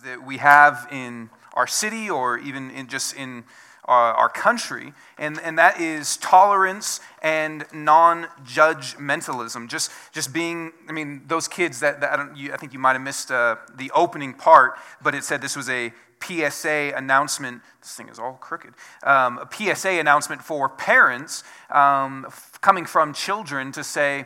that we have in our city or even in just in our country, and that is tolerance and non-judgmentalism. Just being, I mean, those kids I think you might have missed the opening part, but it said this was a PSA announcement. This thing is all crooked. A PSA announcement for parents coming from children to say,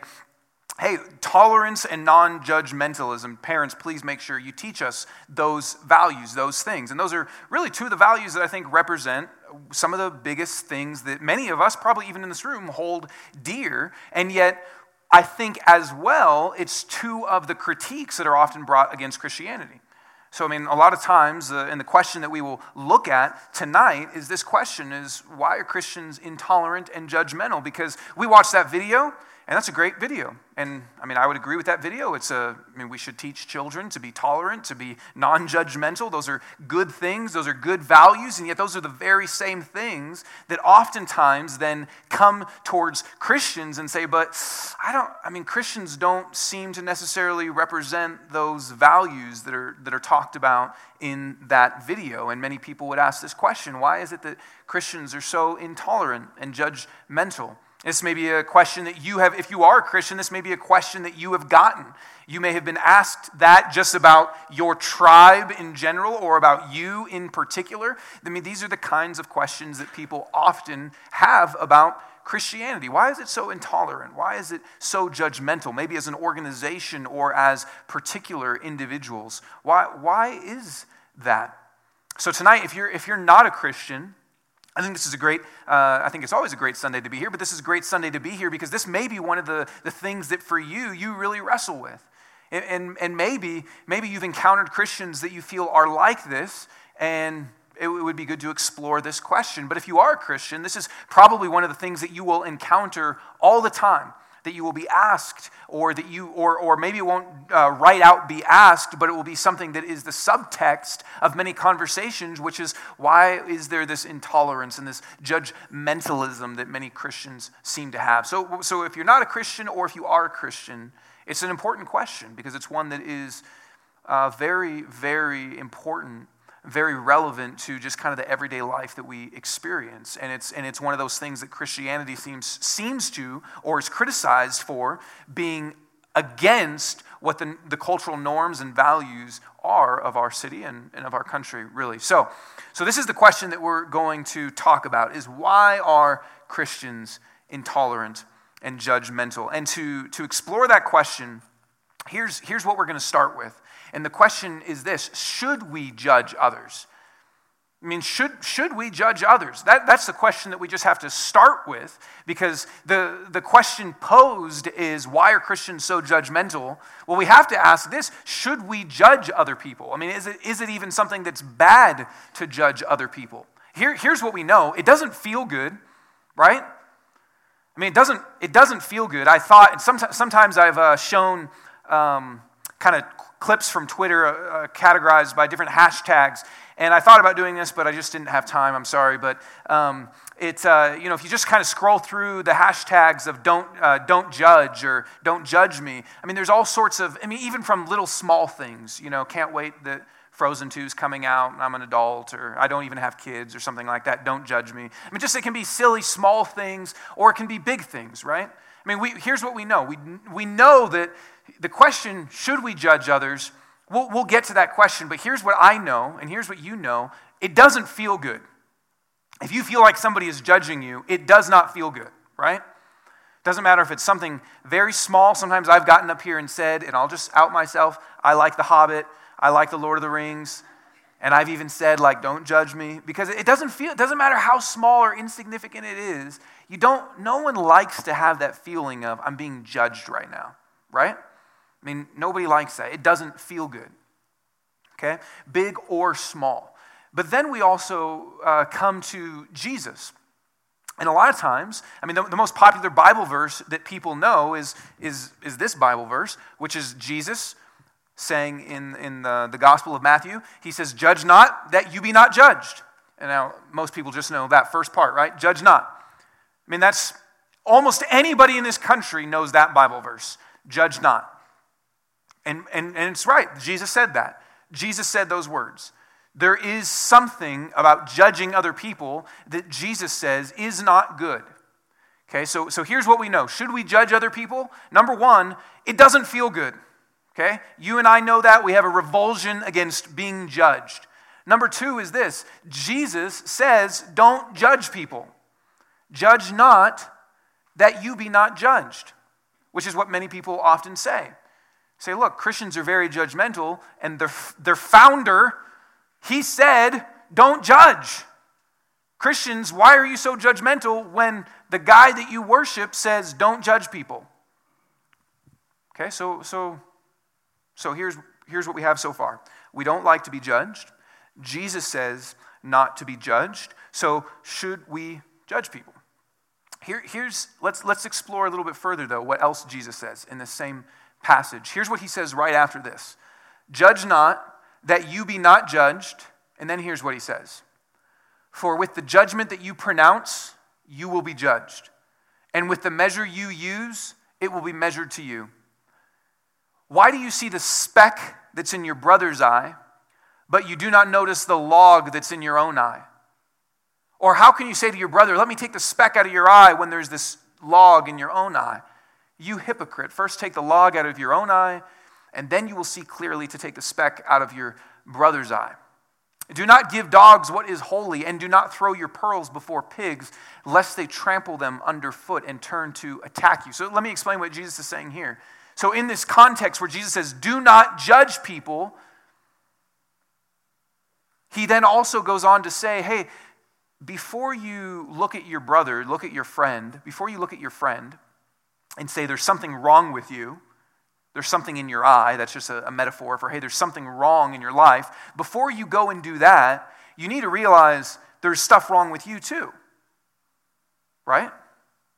hey, tolerance and non-judgmentalism. Parents, please make sure you teach us those values, those things. And those are really two of the values that I think represent some of the biggest things that many of us, probably even in this room, hold dear. And yet, I think as well, it's two of the critiques that are often brought against Christianity. So, I mean, a lot of times, and the question that we will look at tonight is this question is, why are Christians intolerant and judgmental? Because we watched that video, and that's a great video. And, I mean, I would agree with that video. We should teach children to be tolerant, to be non-judgmental. Those are good things. Those are good values. And yet those are the very same things that oftentimes then come towards Christians and say, but Christians don't seem to necessarily represent those values that are talked about in that video. And many people would ask this question, why is it that Christians are so intolerant and judgmental? This may be a question that you have, if you are a Christian, this may be a question that you have gotten. You may have been asked that just about your tribe in general or about you in particular. I mean, these are the kinds of questions that people often have about Christianity. Why is it so intolerant? Why is it so judgmental? Maybe as an organization or as particular individuals. Why is that? So tonight, if you're not a Christian, I think this is a great, I think it's always a great Sunday to be here, but this is a great Sunday to be here because this may be one of the things that for you really wrestle with. And maybe you've encountered Christians that you feel are like this, and it would be good to explore this question. But if you are a Christian, this is probably one of the things that you will encounter all the time, that you will be asked, or that you, or maybe it won't right out be asked, but it will be something that is the subtext of many conversations, which is why is there this intolerance and this judgmentalism that many Christians seem to have? So if you're not a Christian, or if you are a Christian, it's an important question because it's one that is very, very important, very relevant to just kind of the everyday life that we experience. And it's one of those things that Christianity seems to, or is criticized for, being against what the cultural norms and values are of our city and of our country, really. So this is the question that we're going to talk about, is why are Christians intolerant and judgmental? And to explore that question, here's what we're going to start with. And the question is this, should we judge others? I mean, should we judge others? That's the question that we just have to start with, because the question posed is, why are Christians so judgmental? Well, we have to ask this, should we judge other people? I mean, is it even something that's bad to judge other people? Here's what we know, it doesn't feel good, right? I mean, it doesn't feel good. I thought, and sometimes I've shown kind of clips from Twitter categorized by different hashtags, and I thought about doing this, but I just didn't have time. I'm sorry, but if you just kind of scroll through the hashtags of don't judge or don't judge me. I mean, there's all sorts of. I mean, even from little small things. You know, can't wait that Frozen 2 is coming out, and I'm an adult, or I don't even have kids, or something like that. Don't judge me. I mean, just it can be silly small things, or it can be big things, right? I mean, here's what we know. We know that the question, should we judge others? We'll get to that question, but here's what I know, and here's what you know. It doesn't feel good. If you feel like somebody is judging you, it does not feel good, right? Doesn't matter if it's something very small. Sometimes I've gotten up here and said, and I'll just out myself, I like The Hobbit, I like The Lord of the Rings, and I've even said, like, don't judge me, because it doesn't matter how small or insignificant it is, no one likes to have that feeling of, I'm being judged right now, right? I mean, nobody likes that. It doesn't feel good, okay? Big or small. But then we also come to Jesus. And a lot of times, I mean, the most popular Bible verse that people know is this Bible verse, which is Jesus saying in the Gospel of Matthew, he says, judge not that you be not judged. And now most people just know that first part, right? Judge not. I mean, that's almost anybody in this country knows that Bible verse. Judge not. And it's right. Jesus said that. Jesus said those words. There is something about judging other people that Jesus says is not good. Okay, so here's what we know. Should we judge other people? Number one, it doesn't feel good. Okay, you and I know that. We have a revulsion against being judged. Number two is this. Jesus says, don't judge people. Judge not, that you be not judged, which is what many people often say. Say, look, Christians are very judgmental, and their founder, he said, don't judge. Christians, why are you so judgmental when the guy that you worship says, don't judge people? Okay, so here's what we have so far. We don't like to be judged. Jesus says not to be judged. So should we judge people? Let's explore a little bit further, though, what else Jesus says in the same passage. Here's what he says right after this. Judge not, that you be not judged. And then here's what he says. For with the judgment that you pronounce, you will be judged. And with the measure you use, it will be measured to you. Why do you see the speck that's in your brother's eye, but you do not notice the log that's in your own eye? Or how can you say to your brother, let me take the speck out of your eye when there's this log in your own eye? You hypocrite, first take the log out of your own eye, and then you will see clearly to take the speck out of your brother's eye. Do not give dogs what is holy, and do not throw your pearls before pigs, lest they trample them underfoot and turn to attack you. So let me explain what Jesus is saying here. So in this context where Jesus says, do not judge people, he then also goes on to say, hey, before you look at your brother, look at your friend, before you look at your friend and say there's something wrong with you, there's something in your eye, that's just a metaphor for, hey, there's something wrong in your life. Before you go and do that, you need to realize there's stuff wrong with you too, right?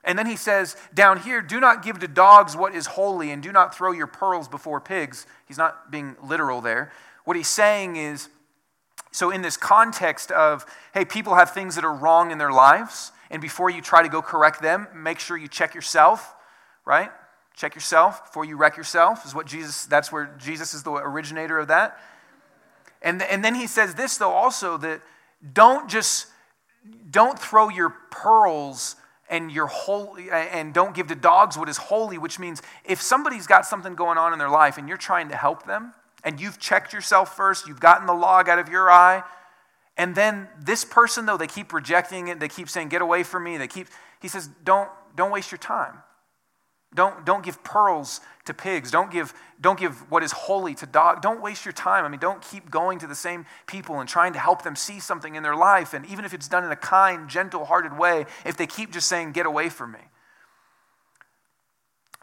And then he says down here, do not give to dogs what is holy and do not throw your pearls before pigs. He's not being literal there. What he's saying is, so in this context of, hey, people have things that are wrong in their lives, and before you try to go correct them, make sure you check yourself, right? Check yourself before you wreck yourself is what Jesus, that's where Jesus is the originator of that. And then he says this, though, also, that don't throw your pearls and your holy, and don't give to dogs what is holy, which means if somebody's got something going on in their life and you're trying to help them, and you've checked yourself first, you've gotten the log out of your eye, and then this person, though, they keep rejecting it, they keep saying, get away from me, he says, don't waste your time. Don't give pearls to pigs. Don't give what is holy to dogs. Don't waste your time. I mean, don't keep going to the same people and trying to help them see something in their life, and even if it's done in a kind, gentle-hearted way, if they keep just saying, get away from me.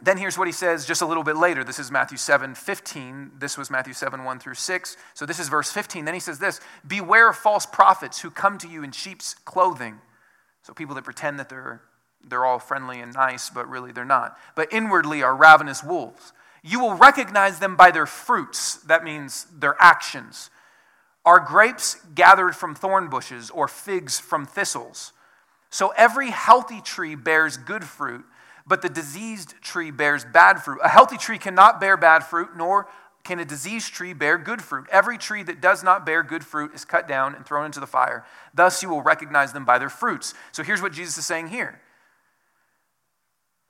Then here's what he says just a little bit later. This is Matthew 7:15. This was Matthew 7:1-6. So this is verse 15. Then he says this, beware of false prophets who come to you in sheep's clothing. So people that pretend that they're all friendly and nice, but really they're not. But inwardly are ravenous wolves. You will recognize them by their fruits. That means their actions. Are grapes gathered from thorn bushes or figs from thistles? So every healthy tree bears good fruit, but the diseased tree bears bad fruit. A healthy tree cannot bear bad fruit, nor can a diseased tree bear good fruit. Every tree that does not bear good fruit is cut down and thrown into the fire. Thus you will recognize them by their fruits. So here's what Jesus is saying here.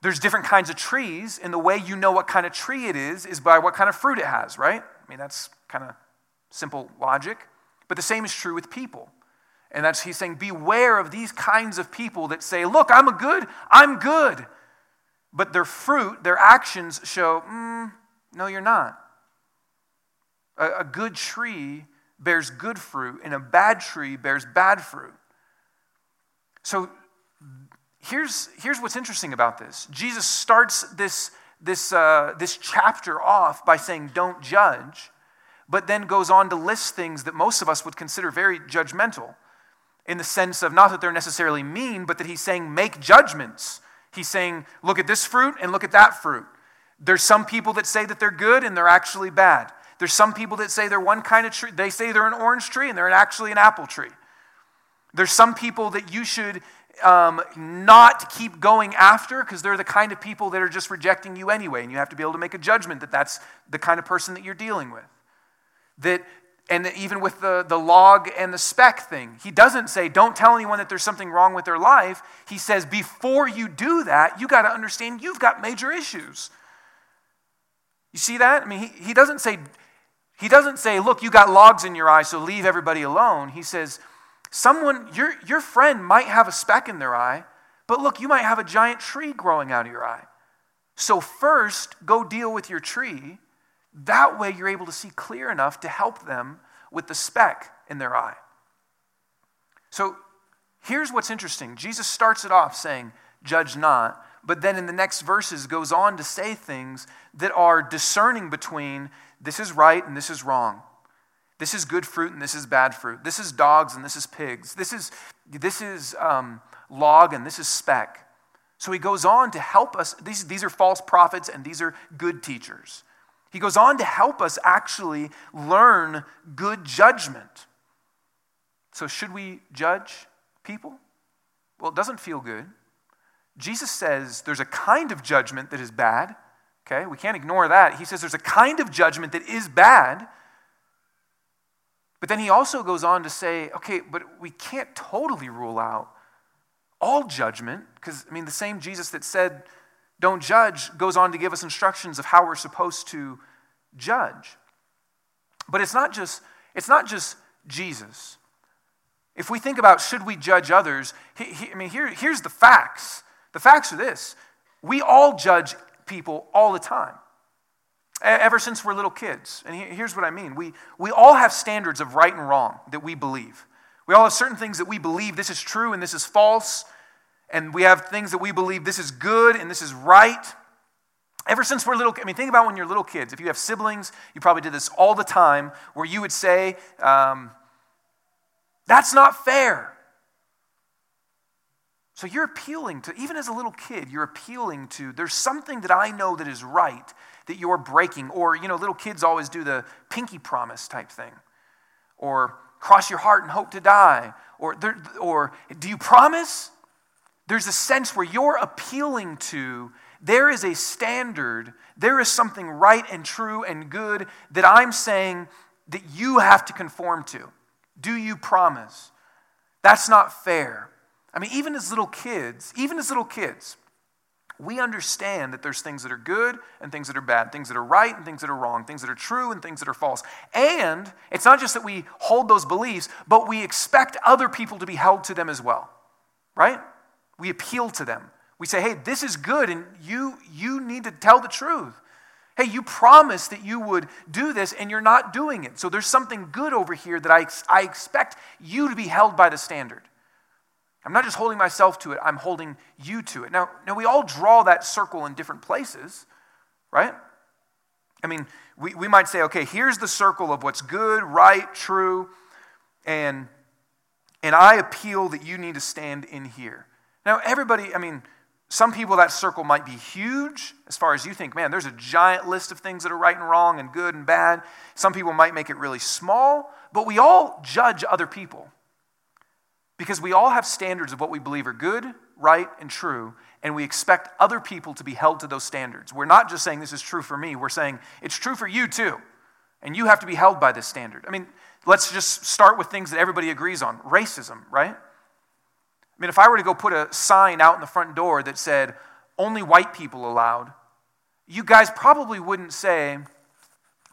There's different kinds of trees, and the way you know what kind of tree it is by what kind of fruit it has, right? I mean, that's kind of simple logic. But the same is true with people. And that's he's saying, beware of these kinds of people that say, look, I'm good. But their fruit, their actions show, no, you're not. A good tree bears good fruit, and a bad tree bears bad fruit. So here's what's interesting about this. Jesus starts this chapter off by saying, don't judge, but then goes on to list things that most of us would consider very judgmental, in the sense of not that they're necessarily mean, but that he's saying, make judgments. He's saying, look at this fruit and look at that fruit. There's some people that say that they're good and they're actually bad. There's some people that say they're one kind of tree. They say they're an orange tree and they're actually an apple tree. There's some people that you should not keep going after because they're the kind of people that are just rejecting you anyway. And you have to be able to make a judgment that that's the kind of person that you're dealing with. That And even with the log and the speck thing, he doesn't say, don't tell anyone that there's something wrong with their life. He says, before you do that, you got to understand you've got major issues. You see that? I mean, he doesn't say, look, you got logs in your eye, so leave everybody alone. He says, someone, your friend might have a speck in their eye, but look, you might have a giant tree growing out of your eye. So first, go deal with your tree. That way you're able to see clear enough to help them with the speck in their eye. So here's what's interesting. Jesus starts it off saying, judge not, but then in the next verses goes on to say things that are discerning between this is right and this is wrong. This is good fruit and this is bad fruit. This is dogs and this is pigs. This is log and this is speck. So he goes on to help us. These are false prophets and these are good teachers. He goes on to help us actually learn good judgment. So should we judge people? Well, it doesn't feel good. Jesus says there's a kind of judgment that is bad. Okay, we can't ignore that. He says there's a kind of judgment that is bad. But then he also goes on to say, okay, but we can't totally rule out all judgment. Because, I mean, the same Jesus that said, don't judge, goes on to give us instructions of how we're supposed to judge. But it's not just Jesus. If we think about should we judge others, here's the facts. The facts are this. We all judge people all the time, ever since we're little kids. And here's what I mean. We all have standards of right and wrong that we believe. We all have certain things that we believe this is true and this is false. And we have things that we believe this is good and this is right. Ever since we're little, I mean, think about when you're little kids. If you have siblings, you probably did this all the time, where you would say, that's not fair. So you're appealing to, even as a little kid, you're appealing to, there's something that I know that is right that you're breaking. Or, you know, little kids always do the pinky promise type thing. Or cross your heart and hope to die. Or do you promise? There's a sense where you're appealing to, there is a standard, there is something right and true and good that I'm saying that you have to conform to. Do you promise? That's not fair. I mean, even as little kids, we understand that there's things that are good and things that are bad, things that are right and things that are wrong, things that are true and things that are false. And it's not just that we hold those beliefs, but we expect other people to be held to them as well, right? We appeal to them. We say, hey, this is good, and you need to tell the truth. Hey, you promised that you would do this, and you're not doing it. So there's something good over here that I expect you to be held by the standard. I'm not just holding myself to it, I'm holding you to it. Now we all draw that circle in different places, right? I mean, we might say, okay, here's the circle of what's good, right, true, and I appeal that you need to stand in here. Now, everybody, I mean, some people, that circle might be huge as far as you think, man, there's a giant list of things that are right and wrong and good and bad. Some people might make it really small, but we all judge other people because we all have standards of what we believe are good, right, and true, and we expect other people to be held to those standards. We're not just saying this is true for me. We're saying it's true for you too, and you have to be held by this standard. I mean, let's just start with things that everybody agrees on. Racism, right? I mean, if I were to go put a sign out in the front door that said, only white people allowed, you guys probably wouldn't say,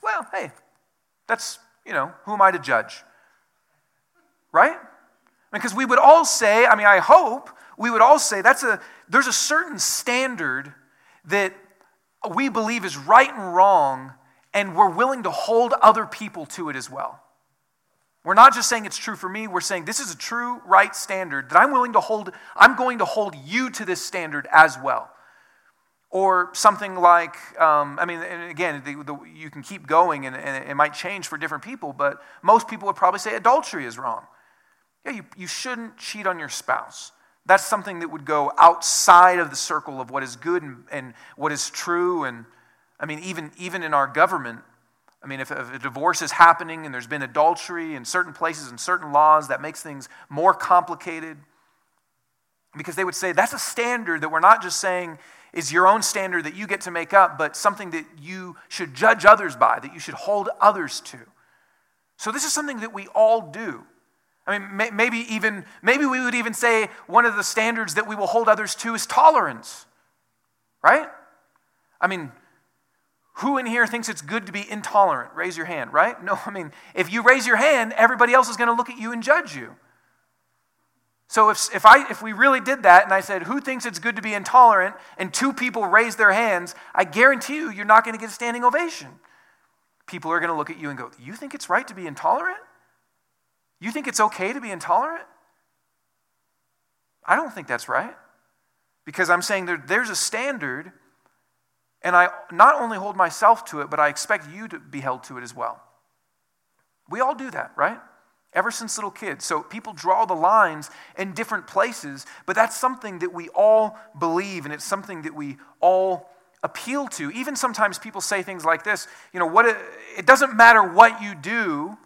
well, hey, that's, you know, who am I to judge? Right? Because we would all say, I mean, I hope we would all say there's a certain standard that we believe is right and wrong, and we're willing to hold other people to it as well. We're not just saying it's true for me. We're saying this is a true, right standard that I'm willing to hold. I'm going to hold you to this standard as well. Or something like, and again, you can keep going and it might change for different people, but most people would probably say adultery is wrong. Yeah, you shouldn't cheat on your spouse. That's something that would go outside of the circle of what is good and what is true. And I mean, even in our government, I mean, if a divorce is happening and there's been adultery in certain places and certain laws, that makes things more complicated. Because they would say, that's a standard that we're not just saying is your own standard that you get to make up, but something that you should judge others by, that you should hold others to. So this is something that we all do. I mean, maybe we would even say one of the standards that we will hold others to is tolerance, right? I mean, who in here thinks it's good to be intolerant? Raise your hand, right? No, I mean, if you raise your hand, everybody else is going to look at you and judge you. So if we really did that and I said, who thinks it's good to be intolerant, and two people raise their hands, I guarantee you, you're not going to get a standing ovation. People are going to look at you and go, you think it's right to be intolerant? You think it's okay to be intolerant? I don't think that's right. Because I'm saying there's a standard, and I not only hold myself to it, but I expect you to be held to it as well. We all do that, right? Ever since little kids. So people draw the lines in different places, but that's something that we all believe, and it's something that we all appeal to. Even sometimes people say things like this, you know, it doesn't matter what you do,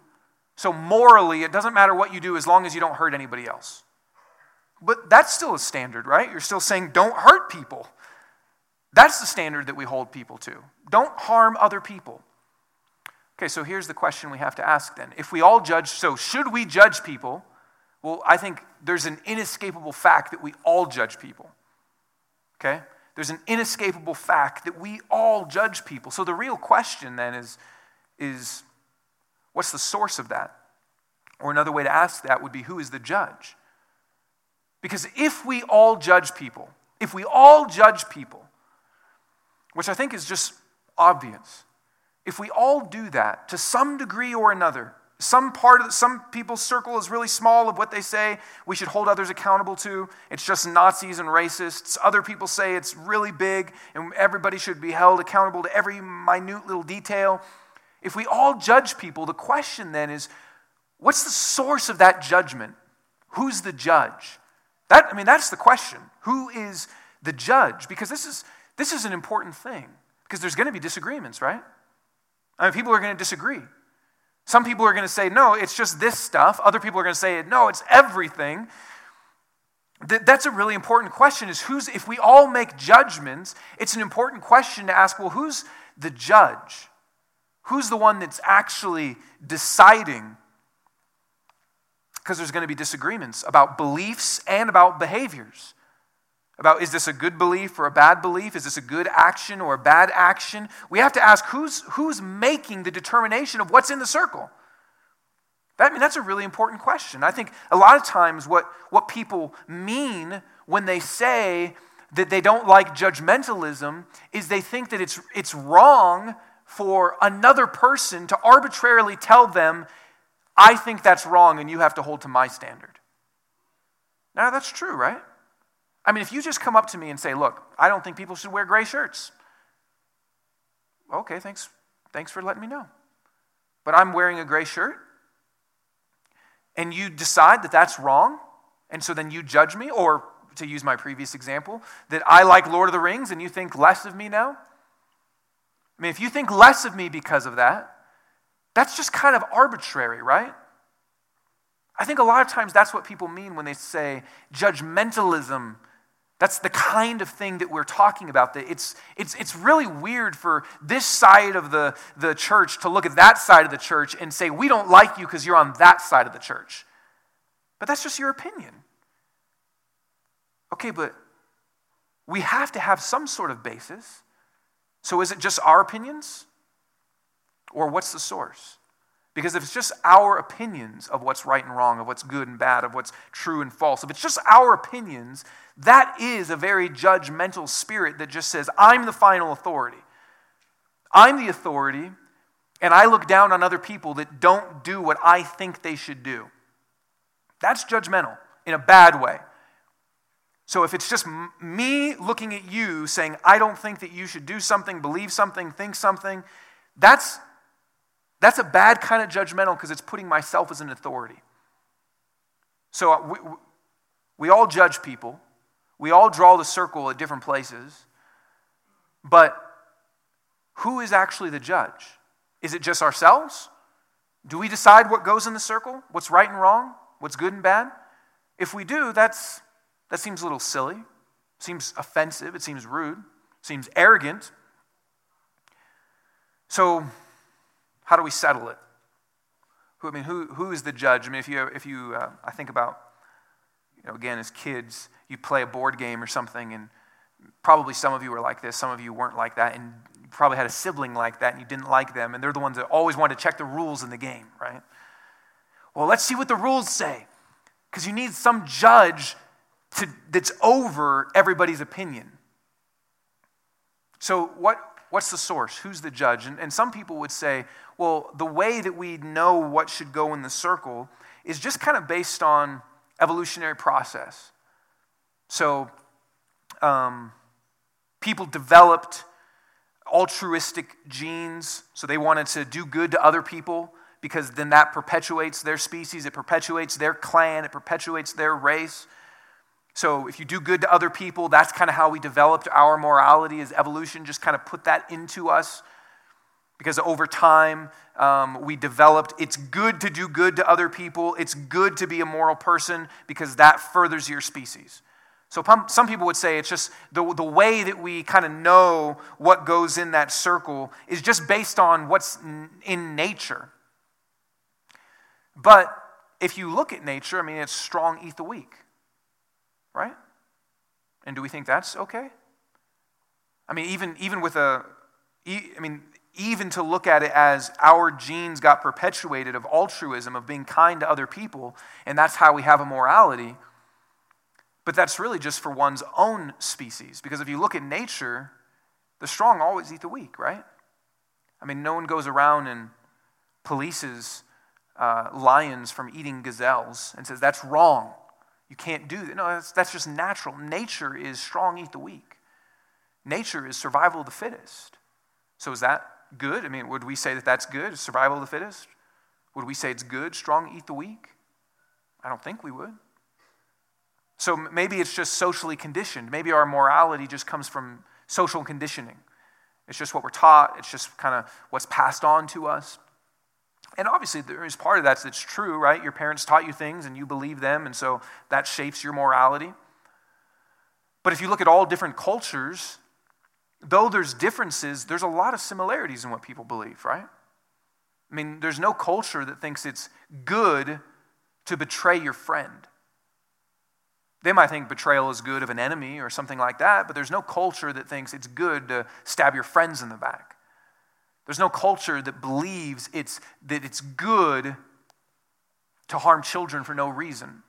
so morally it doesn't matter what you do as long as you don't hurt anybody else. But that's still a standard, right? You're still saying don't hurt people. That's the standard that we hold people to. Don't harm other people. Okay, so here's the question we have to ask then. If we all judge, so should we judge people? Well, I think there's an inescapable fact that we all judge people. Okay? There's an inescapable fact that we all judge people. So the real question then is what's the source of that? Or another way to ask that would be, who is the judge? Because if we all judge people, which I think is just obvious, if we all do that to some degree or another, some people's circle is really small of what they say we should hold others accountable to. It's just Nazis and racists. Other people say it's really big and everybody should be held accountable to every minute little detail. If we all judge people, the question then is, what's the source of that judgment? Who's the judge? That's the question. Who is the judge? Because this is an important thing. Because there's going to be disagreements, right? I mean, people are going to disagree. Some people are going to say, no, it's just this stuff. Other people are going to say, no, it's everything. That's a really important question, is if we all make judgments, it's an important question to ask, well, who's the judge? Who's the one that's actually deciding? Because there's going to be disagreements about beliefs and about behaviors. About, is this a good belief or a bad belief? Is this a good action or a bad action? We have to ask, who's making the determination of what's in the circle? That's a really important question. I think a lot of times what people mean when they say that they don't like judgmentalism is they think that it's wrong for another person to arbitrarily tell them, I think that's wrong and you have to hold to my standard. Now, that's true, right? I mean, if you just come up to me and say, look, I don't think people should wear gray shirts. Okay, thanks for letting me know. But I'm wearing a gray shirt, and you decide that that's wrong, and so then you judge me, or to use my previous example, that I like Lord of the Rings and you think less of me now? I mean, if you think less of me because of that, that's just kind of arbitrary, right? I think a lot of times that's what people mean when they say judgmentalism. That's the kind of thing that we're talking about. That it's really weird for this side of the church to look at that side of the church and say, we don't like you because you're on that side of the church. But that's just your opinion. Okay, but we have to have some sort of basis. So is it just our opinions? Or what's the source? Because if it's just our opinions of what's right and wrong, of what's good and bad, of what's true and false, if it's just our opinions, that is a very judgmental spirit that just says, I'm the final authority. I'm the authority, and I look down on other people that don't do what I think they should do. That's judgmental in a bad way. So if it's just me looking at you saying, I don't think that you should do something, believe something, think something, that's a bad kind of judgmental because it's putting myself as an authority. So we all judge people. We all draw the circle at different places. But who is actually the judge? Is it just ourselves? Do we decide what goes in the circle? What's right and wrong? What's good and bad? If we do, that seems a little silly. Seems offensive. It seems rude. Seems arrogant. So how do we settle it? I mean, who is the judge? I mean, if you I think about, you know, again, as kids, you play a board game or something, and probably some of you were like this, some of you weren't like that, and you probably had a sibling like that, and you didn't like them, and they're the ones that always wanted to check the rules in the game, right? Well, let's see what the rules say, because you need some judge that's over everybody's opinion. So what's the source? Who's the judge? And some people would say, well, the way that we know what should go in the circle is just kind of based on evolutionary process. So people developed altruistic genes, so they wanted to do good to other people because then that perpetuates their species, it perpetuates their clan, it perpetuates their race. So if you do good to other people, that's kind of how we developed our morality, is evolution just kind of put that into us, because over time we developed, it's good to do good to other people, it's good to be a moral person because that furthers your species. So some people would say it's just the way that we kind of know what goes in that circle is just based on what's in nature. But if you look at nature, I mean, it's strong eat the weak. Right? And do we think that's okay? I mean, even to look at it as our genes got perpetuated of altruism, of being kind to other people, and that's how we have a morality, but that's really just for one's own species. Because if you look at nature, the strong always eat the weak, right? I mean, no one goes around and polices lions from eating gazelles and says, that's wrong. You can't do that. No, that's just natural. Nature is strong eat the weak. Nature is survival of the fittest. So is that good? I mean, would we say that that's good, survival of the fittest? Would we say it's good, strong eat the weak? I don't think we would. So maybe it's just socially conditioned. Maybe our morality just comes from social conditioning. It's just what we're taught. It's just kind of what's passed on to us. And obviously, there is part of that that's true, right? Your parents taught you things and you believe them, and so that shapes your morality. But if you look at all different cultures, though there's differences, there's a lot of similarities in what people believe, right? I mean, there's no culture that thinks it's good to betray your friend. They might think betrayal is good of an enemy or something like that, but there's no culture that thinks it's good to stab your friends in the back. There's no culture that believes that it's good to harm children for no reason.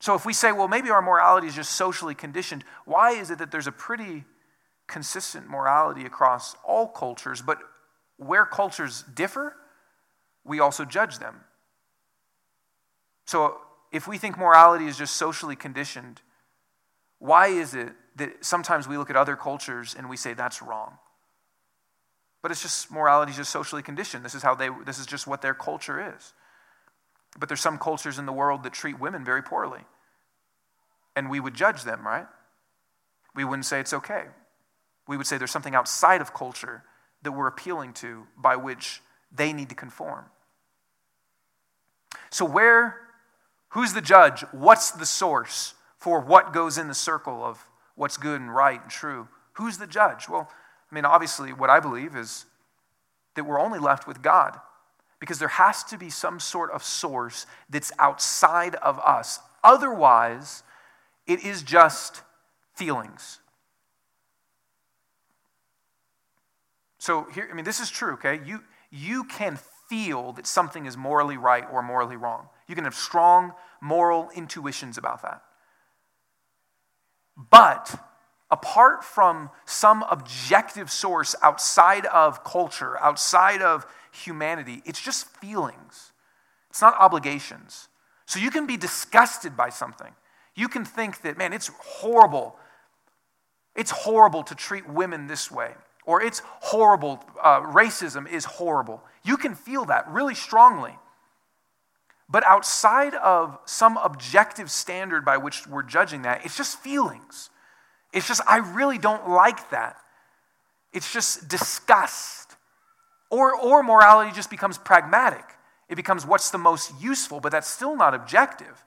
So if we say, well, maybe our morality is just socially conditioned, why is it that there's a pretty consistent morality across all cultures, but where cultures differ, we also judge them? So if we think morality is just socially conditioned, why is it that sometimes we look at other cultures and we say that's wrong? But it's just morality is just socially conditioned. This is just what their culture is. But there's some cultures in the world that treat women very poorly. And we would judge them, right? We wouldn't say it's okay. We would say there's something outside of culture that we're appealing to by which they need to conform. So who's the judge? What's the source for what goes in the circle of what's good and right and true? Who's the judge? Well, I mean, obviously, what I believe is that we're only left with God, because there has to be some sort of source that's outside of us. Otherwise, it is just feelings. So here, I mean, this is true, okay? You can feel that something is morally right or morally wrong. You can have strong moral intuitions about that. But apart from some objective source outside of culture, outside of humanity, it's just feelings. It's not obligations. So you can be disgusted by something. You can think that, man, it's horrible. It's horrible to treat women this way. Or it's horrible. Racism is horrible. You can feel that really strongly. But outside of some objective standard by which we're judging that, it's just feelings. It's just, I really don't like that. It's just disgust. Or morality just becomes pragmatic. It becomes what's the most useful, but that's still not objective.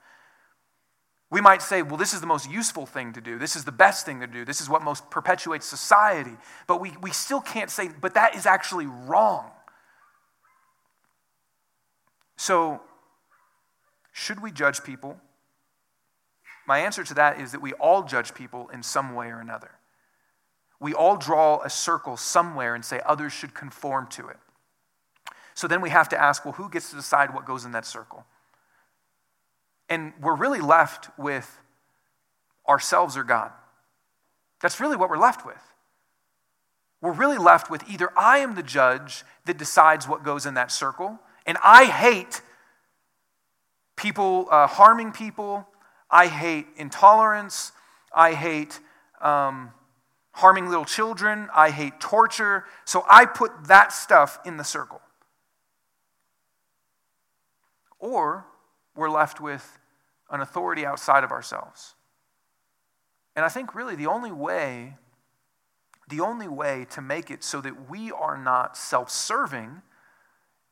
We might say, well, this is the most useful thing to do. This is the best thing to do. This is what most perpetuates society. But we still can't say, but that is actually wrong. So, should we judge people? My answer to that is that we all judge people in some way or another. We all draw a circle somewhere and say others should conform to it. So then we have to ask, well, who gets to decide what goes in that circle? And we're really left with ourselves or God. That's really what we're left with. We're really left with either I am the judge that decides what goes in that circle, and I hate people harming people. I hate intolerance. I hate harming little children. I hate torture. So I put that stuff in the circle. Or we're left with an authority outside of ourselves. And I think really the only way to make it so that we are not self-serving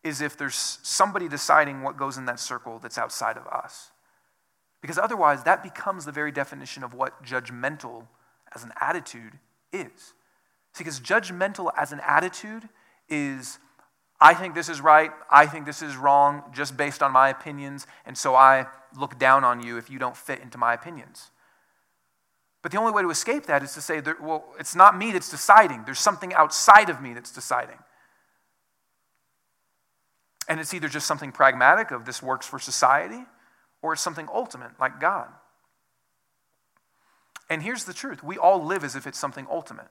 is if there's somebody deciding what goes in that circle that's outside of us. Because otherwise, that becomes the very definition of what judgmental as an attitude is. See, because judgmental as an attitude is, I think this is right, I think this is wrong, just based on my opinions, and so I look down on you if you don't fit into my opinions. But the only way to escape that is to say, well, it's not me that's deciding. There's something outside of me that's deciding. And it's either just something pragmatic of this works for society, or it's something ultimate, like God. And here's the truth. We all live as if it's something ultimate.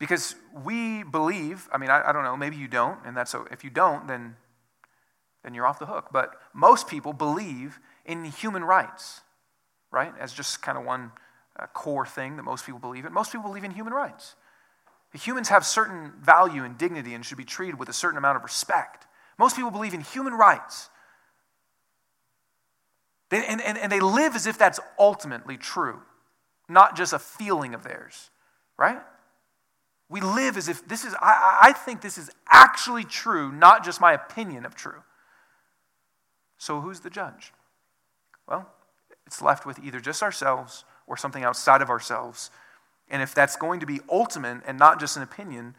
Because we believe, I don't know, maybe you don't, and that's so. If you don't, then you're off the hook. But most people believe in human rights, right? As just kind of one core thing that most people believe in. Most people believe in human rights. Humans have certain value and dignity and should be treated with a certain amount of respect. Most people believe in human rights. And they live as if that's ultimately true, not just a feeling of theirs, right? We live as if this is, I think this is actually true, not just my opinion of true. So who's the judge? Well, it's left with either just ourselves or something outside of ourselves. And if that's going to be ultimate and not just an opinion,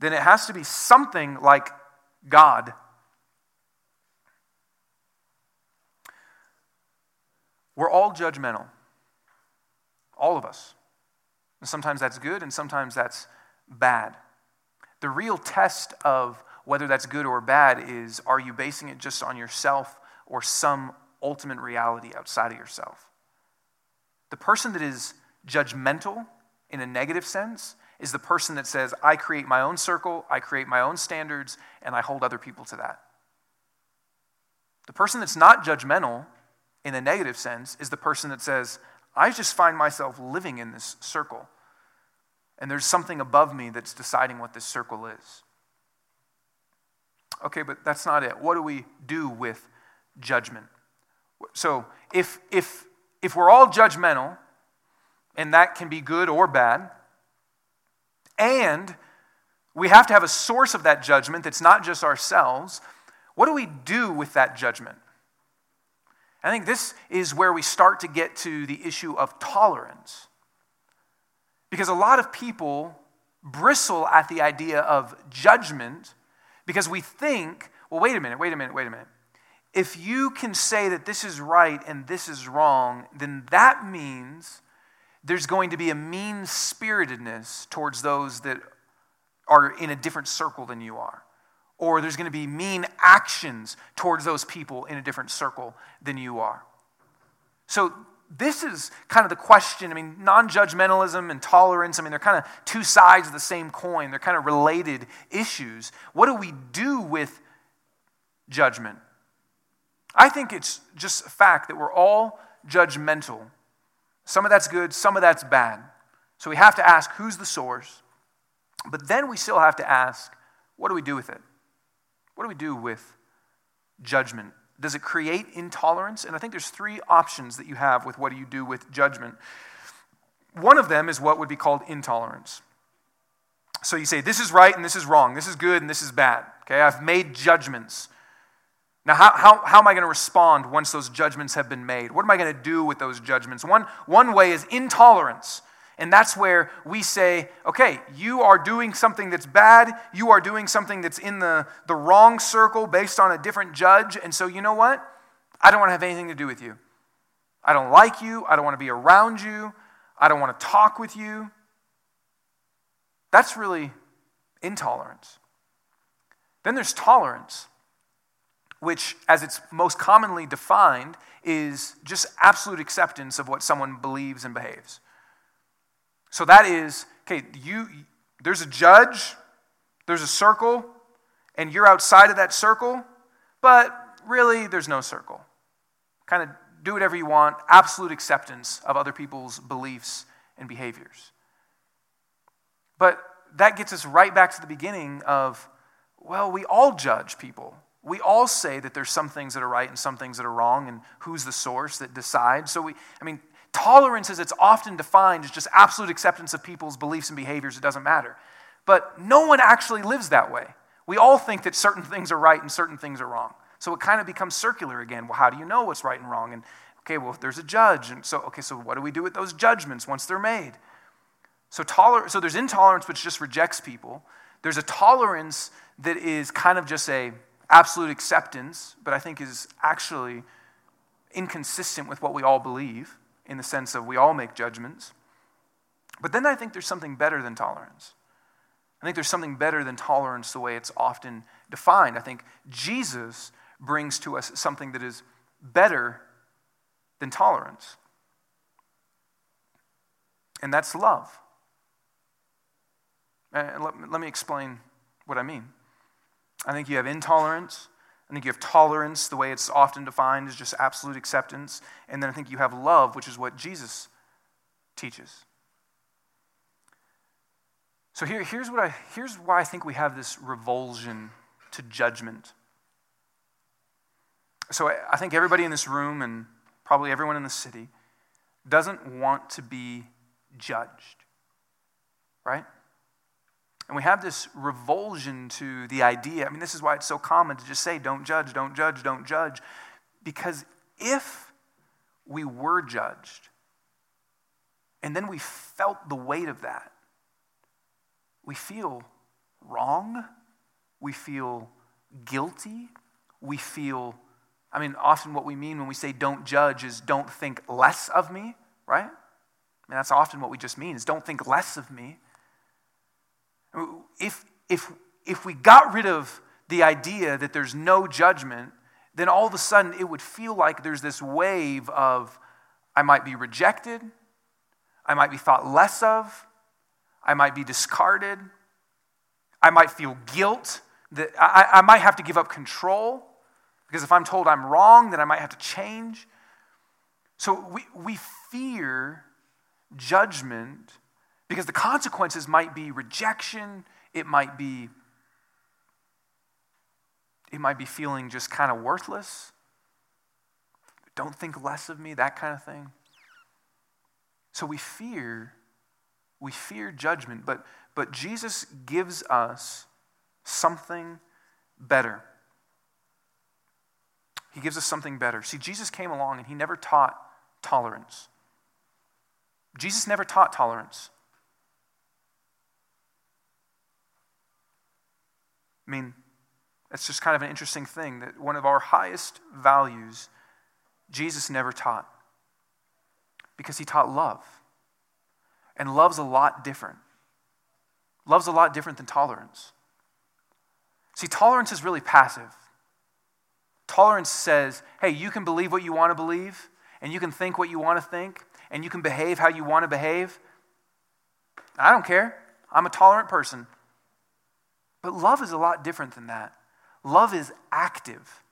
then it has to be something like God. We're all judgmental. All of us. And sometimes that's good and sometimes that's bad. The real test of whether that's good or bad is, are you basing it just on yourself or some ultimate reality outside of yourself? The person that is judgmental in a negative sense is the person that says, I create my own circle, I create my own standards, and I hold other people to that. The person that's not judgmental in a negative sense is the person that says, I just find myself living in this circle, and there's something above me that's deciding what this circle is. Okay, but that's not it. What do we do with judgment? So if we're all judgmental, and that can be good or bad, and we have to have a source of that judgment that's not just ourselves, what do we do with that judgment? I think this is where we start to get to the issue of tolerance. Because a lot of people bristle at the idea of judgment because we think, well, wait a minute. If you can say that this is right and this is wrong, then that means there's going to be a mean-spiritedness towards those that are in a different circle than you are. Or there's going to be mean actions towards those people in a different circle than you are. So this is kind of the question. Non-judgmentalism and tolerance, they're kind of two sides of the same coin. They're kind of related issues. What do we do with judgment? I think it's just a fact that we're all judgmental. Some of that's good, some of that's bad. So we have to ask, who's the source? But then we still have to ask, what do we do with it? What do we do with judgment? Does it create intolerance? And I think there's three options that you have with what do you do with judgment. One of them is what would be called intolerance. So you say, this is right and this is wrong. This is good and this is bad. Okay, I've made judgments. Now, how am I going to respond once those judgments have been made? What am I going to do with those judgments? One way is intolerance. And that's where we say, okay, you are doing something that's bad. You are doing something that's in the wrong circle based on a different judge. And so you know what? I don't want to have anything to do with you. I don't like you. I don't want to be around you. I don't want to talk with you. That's really intolerance. Then there's tolerance, which, as it's most commonly defined, is just absolute acceptance of what someone believes and behaves. So that is, okay, there's a judge, there's a circle, and you're outside of that circle, but really there's no circle. Kind of do whatever you want, absolute acceptance of other people's beliefs and behaviors. But that gets us right back to the beginning of, well, we all judge people. We all say that there's some things that are right and some things that are wrong, and who's the source that decides. So tolerance, as it's often defined, is just absolute acceptance of people's beliefs and behaviors. It doesn't matter. But no one actually lives that way. We all think that certain things are right and certain things are wrong. So it kind of becomes circular again. Well, how do you know what's right and wrong? And okay, well, if there's a judge. And so, okay, so what do we do with those judgments once they're made? So there's intolerance, which just rejects people. There's a tolerance that is kind of just a absolute acceptance, but I think is actually inconsistent with what we all believe, in the sense of we all make judgments. But then I think there's something better than tolerance. I think there's something better than tolerance the way it's often defined. I think Jesus brings to us something that is better than tolerance. And that's love. And let me explain what I mean. I think you have intolerance. I think you have tolerance, the way it's often defined is just absolute acceptance. And then I think you have love, which is what Jesus teaches. So here's why I think we have this revulsion to judgment. So I think everybody in this room, and probably everyone in the city, doesn't want to be judged, right? And we have this revulsion to the idea. This is why it's so common to just say, don't judge, don't judge, don't judge. Because if we were judged, and then we felt the weight of that, we feel wrong, we feel guilty, we feel, often what we mean when we say don't judge is don't think less of me, right? That's often what we just mean, is don't think less of me. If we got rid of the idea that there's no judgment, then all of a sudden it would feel like there's this wave of, I might be rejected, I might be thought less of, I might be discarded, I might feel guilt, that I might have to give up control, because if I'm told I'm wrong, then I might have to change. So we fear judgment, because the consequences might be rejection, it might be feeling just kind of worthless. Don't think less of me, that kind of thing. So we fear judgment, but Jesus gives us something better. He gives us something better. See, Jesus came along and he never taught tolerance. Jesus never taught tolerance. That's just kind of an interesting thing, that one of our highest values, Jesus never taught, because he taught love. And love's a lot different. Love's a lot different than tolerance. See, tolerance is really passive. Tolerance says, hey, you can believe what you want to believe, and you can think what you want to think, and you can behave how you want to behave. I don't care. I'm a tolerant person. But love is a lot different than that. Love is active.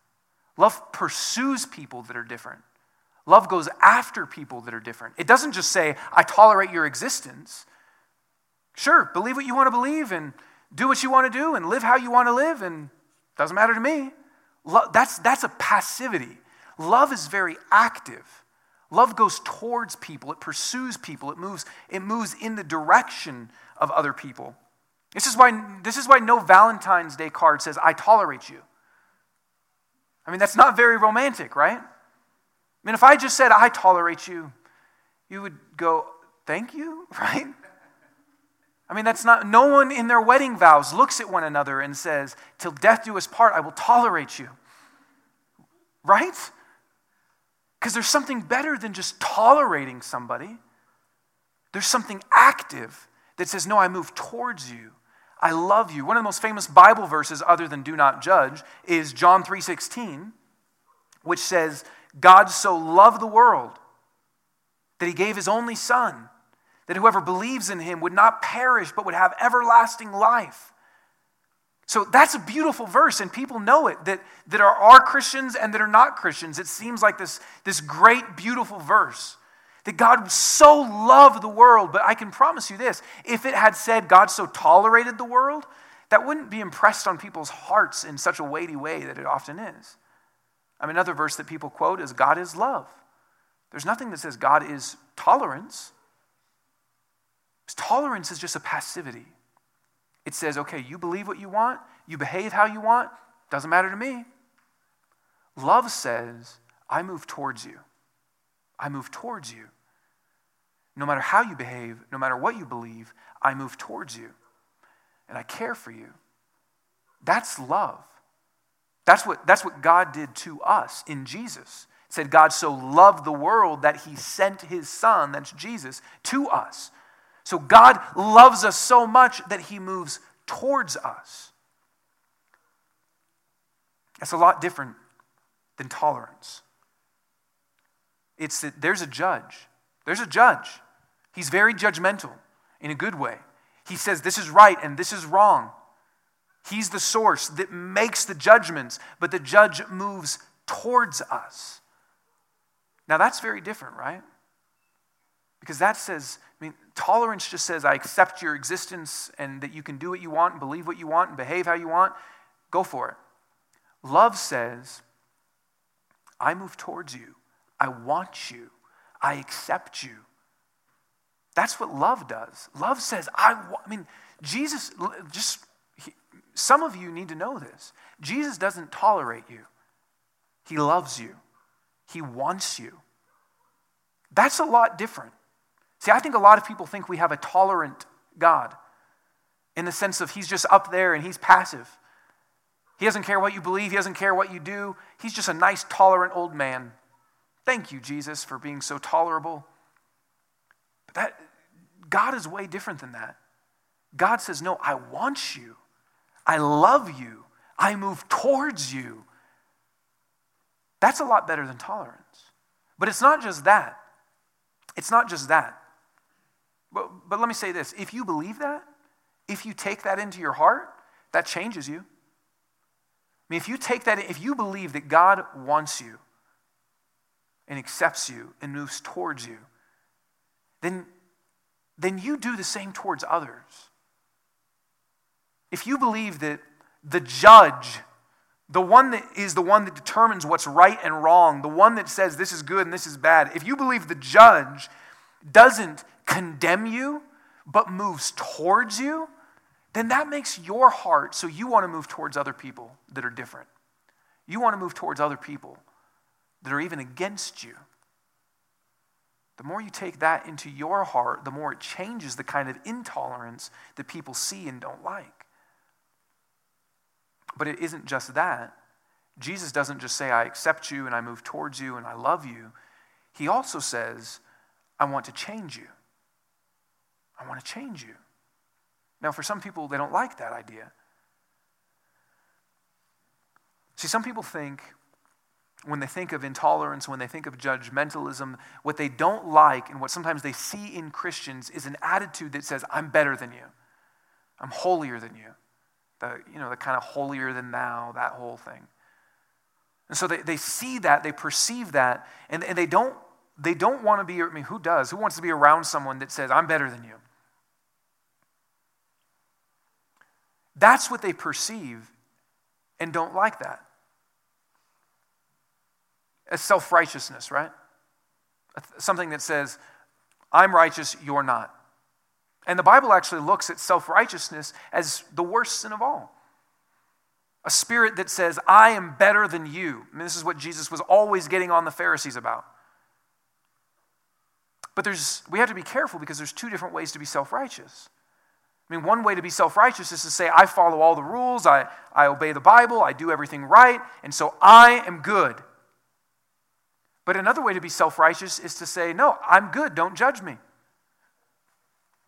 Love pursues people that are different. Love goes after people that are different. It doesn't just say, I tolerate your existence. Sure, believe what you want to believe and do what you want to do and live how you want to live, and it doesn't matter to me. That's a passivity. Love is very active. Love goes towards people. It pursues people. It moves in the direction of other people. This is why no Valentine's Day card says, I tolerate you. That's not very romantic, right? If I just said, I tolerate you, you would go, thank you, right? I mean, that's not, no one in their wedding vows looks at one another and says, till death do us part, I will tolerate you. Right? Because there's something better than just tolerating somebody. There's something active that says, no, I move towards you. I love you. One of the most famous Bible verses other than do not judge is John 3:16, which says, God so loved the world that he gave his only son, that whoever believes in him would not perish but would have everlasting life. So that's a beautiful verse, and people know it, that are Christians and that are not Christians. It seems like this great, beautiful verse. That God so loved the world, but I can promise you this, if it had said God so tolerated the world, that wouldn't be impressed on people's hearts in such a weighty way that it often is. I mean, another verse that people quote is God is love. There's nothing that says God is tolerance. Tolerance is just a passivity. It says, okay, you believe what you want, you behave how you want, doesn't matter to me. Love says, I move towards you. I move towards you. No matter how you behave, no matter what you believe, I move towards you. And I care for you. That's love. That's what God did to us in Jesus. It said God so loved the world that he sent his son, that's Jesus, to us. So God loves us so much that he moves towards us. That's a lot different than tolerance. It's that there's a judge. There's a judge. He's very judgmental in a good way. He says this is right and this is wrong. He's the source that makes the judgments, but the judge moves towards us. Now that's very different, right? Because that says, I mean, tolerance just says, I accept your existence and that you can do what you want and believe what you want and behave how you want. Go for it. Love says, I move towards you. I want you. I accept you. That's what love does. Love says, Jesus, some of you need to know this. Jesus doesn't tolerate you. He loves you. He wants you. That's a lot different. See, I think a lot of people think we have a tolerant God in the sense of he's just up there and he's passive. He doesn't care what you believe. He doesn't care what you do. He's just a nice, tolerant old man. Thank you, Jesus, for being so tolerable. But that God is way different than that. God says, no, I want you. I love you. I move towards you. That's a lot better than tolerance. But it's not just that. It's not just that. But let me say this, if you believe that, if you take that into your heart, that changes you. I mean, if you believe that God wants you and accepts you and moves towards you, then you do the same towards others. If you believe that the judge, the one that is the one that determines what's right and wrong, the one that says this is good and this is bad, if you believe the judge doesn't condemn you, but moves towards you, then that makes your heart so you want to move towards other people that are different. You want to move towards other people that are even against you. The more you take that into your heart, the more it changes the kind of intolerance that people see and don't like. But it isn't just that. Jesus doesn't just say, I accept you and I move towards you and I love you. He also says, I want to change you. I want to change you. Now, for some people, they don't like that idea. See, some people think, when they think of intolerance, when they think of judgmentalism, what they don't like and what sometimes they see in Christians is an attitude that says, I'm better than you. I'm holier than you. The kind of holier than thou, that whole thing. And so they see that, they perceive that, and they don't want to be, who does? Who wants to be around someone that says, I'm better than you? That's what they perceive and don't like that. It's self-righteousness, right? Something that says, I'm righteous, you're not. And the Bible actually looks at self-righteousness as the worst sin of all. A spirit that says, I am better than you. This is what Jesus was always getting on the Pharisees about. But we have to be careful because there's two different ways to be self-righteous. I mean, one way to be self-righteous is to say, I follow all the rules, I obey the Bible, I do everything right, and so I am good. But another way to be self-righteous is to say, no, I'm good, don't judge me.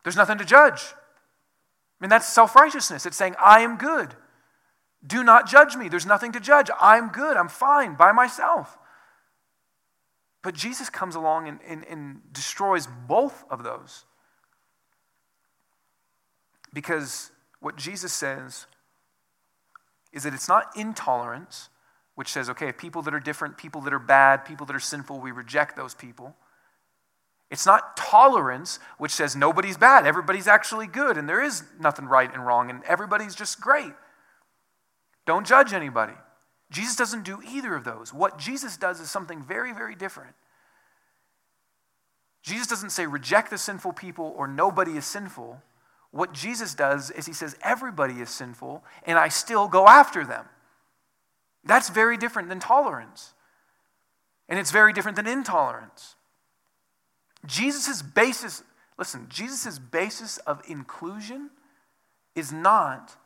There's nothing to judge. I mean, that's self-righteousness. It's saying, I am good. Do not judge me. There's nothing to judge. I'm good. I'm fine by myself. But Jesus comes along and destroys both of those. Because what Jesus says is that it's not intolerance, which says, okay, people that are different, people that are bad, people that are sinful, we reject those people. It's not tolerance, which says nobody's bad, everybody's actually good, and there is nothing right and wrong, and everybody's just great. Don't judge anybody. Jesus doesn't do either of those. What Jesus does is something very, very different. Jesus doesn't say reject the sinful people or nobody is sinful. What Jesus does is he says everybody is sinful and I still go after them. That's very different than tolerance. And it's very different than intolerance. Jesus' basis of inclusion is not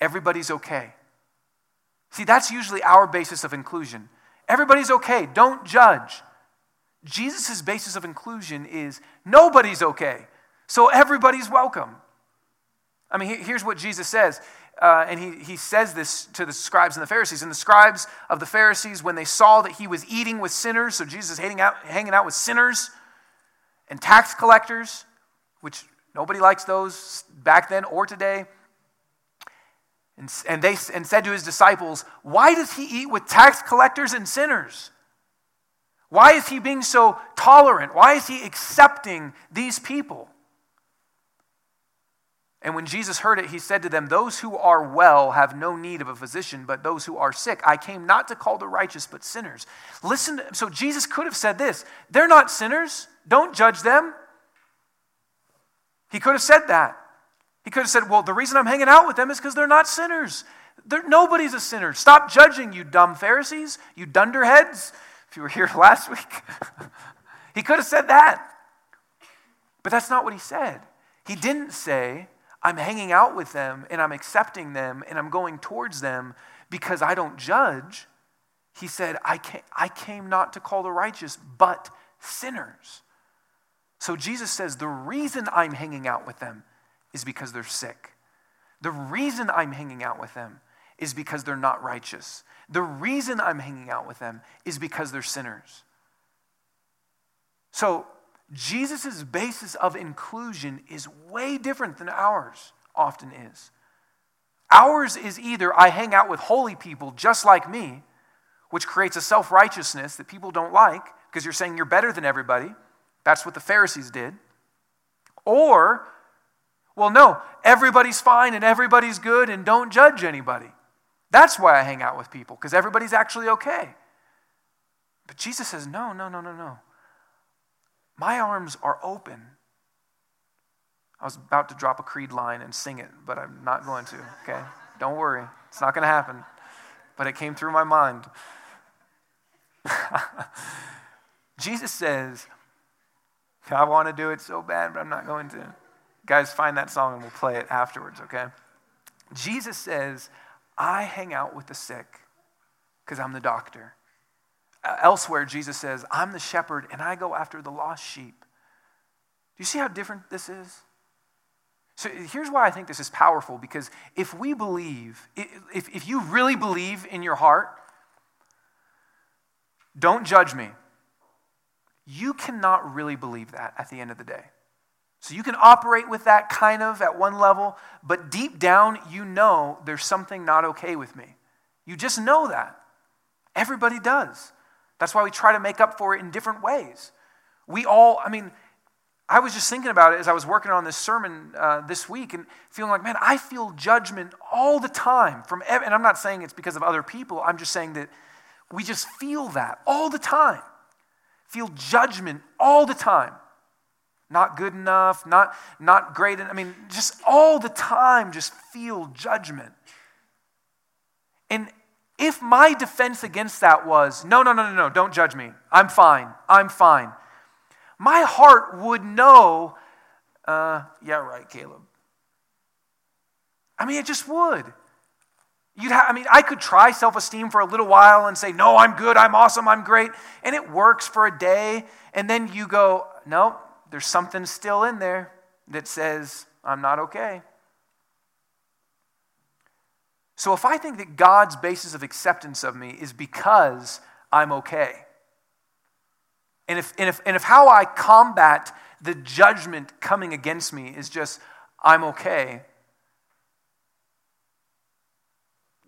everybody's okay. See, that's usually our basis of inclusion. Everybody's okay, don't judge. Jesus' basis of inclusion is nobody's okay, so everybody's welcome. I mean, here's what Jesus says, and he says this to the scribes and the Pharisees. And the scribes of the Pharisees, when they saw that he was eating with sinners, so Jesus hanging out with sinners and tax collectors, which nobody likes those back then or today, and said to his disciples, why does he eat with tax collectors and sinners? Why is he being so tolerant? Why is he accepting these people? And when Jesus heard it, he said to them, those who are well have no need of a physician, but those who are sick. I came not to call the righteous, but sinners. Listen, so Jesus could have said this, they're not sinners, don't judge them. He could have said that. He could have said, well, the reason I'm hanging out with them is because they're not sinners. Nobody's a sinner. Stop judging, you dumb Pharisees, you dunderheads, if you were here last week. He could have said that. But that's not what he said. He didn't say, I'm hanging out with them and I'm accepting them and I'm going towards them because I don't judge. He said, I came not to call the righteous, but sinners. So Jesus says, the reason I'm hanging out with them is because they're sick. The reason I'm hanging out with them is because they're not righteous. The reason I'm hanging out with them is because they're sinners. So Jesus' basis of inclusion is way different than ours often is. Ours is either I hang out with holy people just like me, which creates a self-righteousness that people don't like because you're saying you're better than everybody. That's what the Pharisees did. Or, well, no, everybody's fine and everybody's good and don't judge anybody. That's why I hang out with people, because everybody's actually okay. But Jesus says, no. My arms are open. I was about to drop a creed line and sing it, but I'm not going to, okay? Don't worry, it's not going to happen. But it came through my mind. Jesus says, I want to do it so bad, but I'm not going to. Guys, find that song and we'll play it afterwards, okay? Jesus says, I hang out with the sick because I'm the doctor. Elsewhere, Jesus says, I'm the shepherd and I go after the lost sheep. Do you see how different this is? So here's why I think this is powerful, because if we believe, if you really believe in your heart, don't judge me, you cannot really believe that at the end of the day. So you can operate with that kind of at one level, but deep down, you know there's something not okay with me. You just know that. Everybody does. That's why we try to make up for it in different ways. I was just thinking about it as I was working on this sermon this week and feeling like, man, I feel judgment all the time from, and I'm not saying it's because of other people, I'm just saying that we just feel that all the time. Feel judgment all the time. Not good enough, not great. I mean, just all the time, just feel judgment. And if my defense against that was, no, don't judge me. I'm fine. my heart would know, yeah, right, Caleb. I mean, it just would. I could try self-esteem for a little while and say, no, I'm good, I'm awesome, I'm great. And it works for a day. And then you go, no, there's something still in there that says, I'm not okay. So if I think that God's basis of acceptance of me is because I'm okay, and if how I combat the judgment coming against me is just, I'm okay,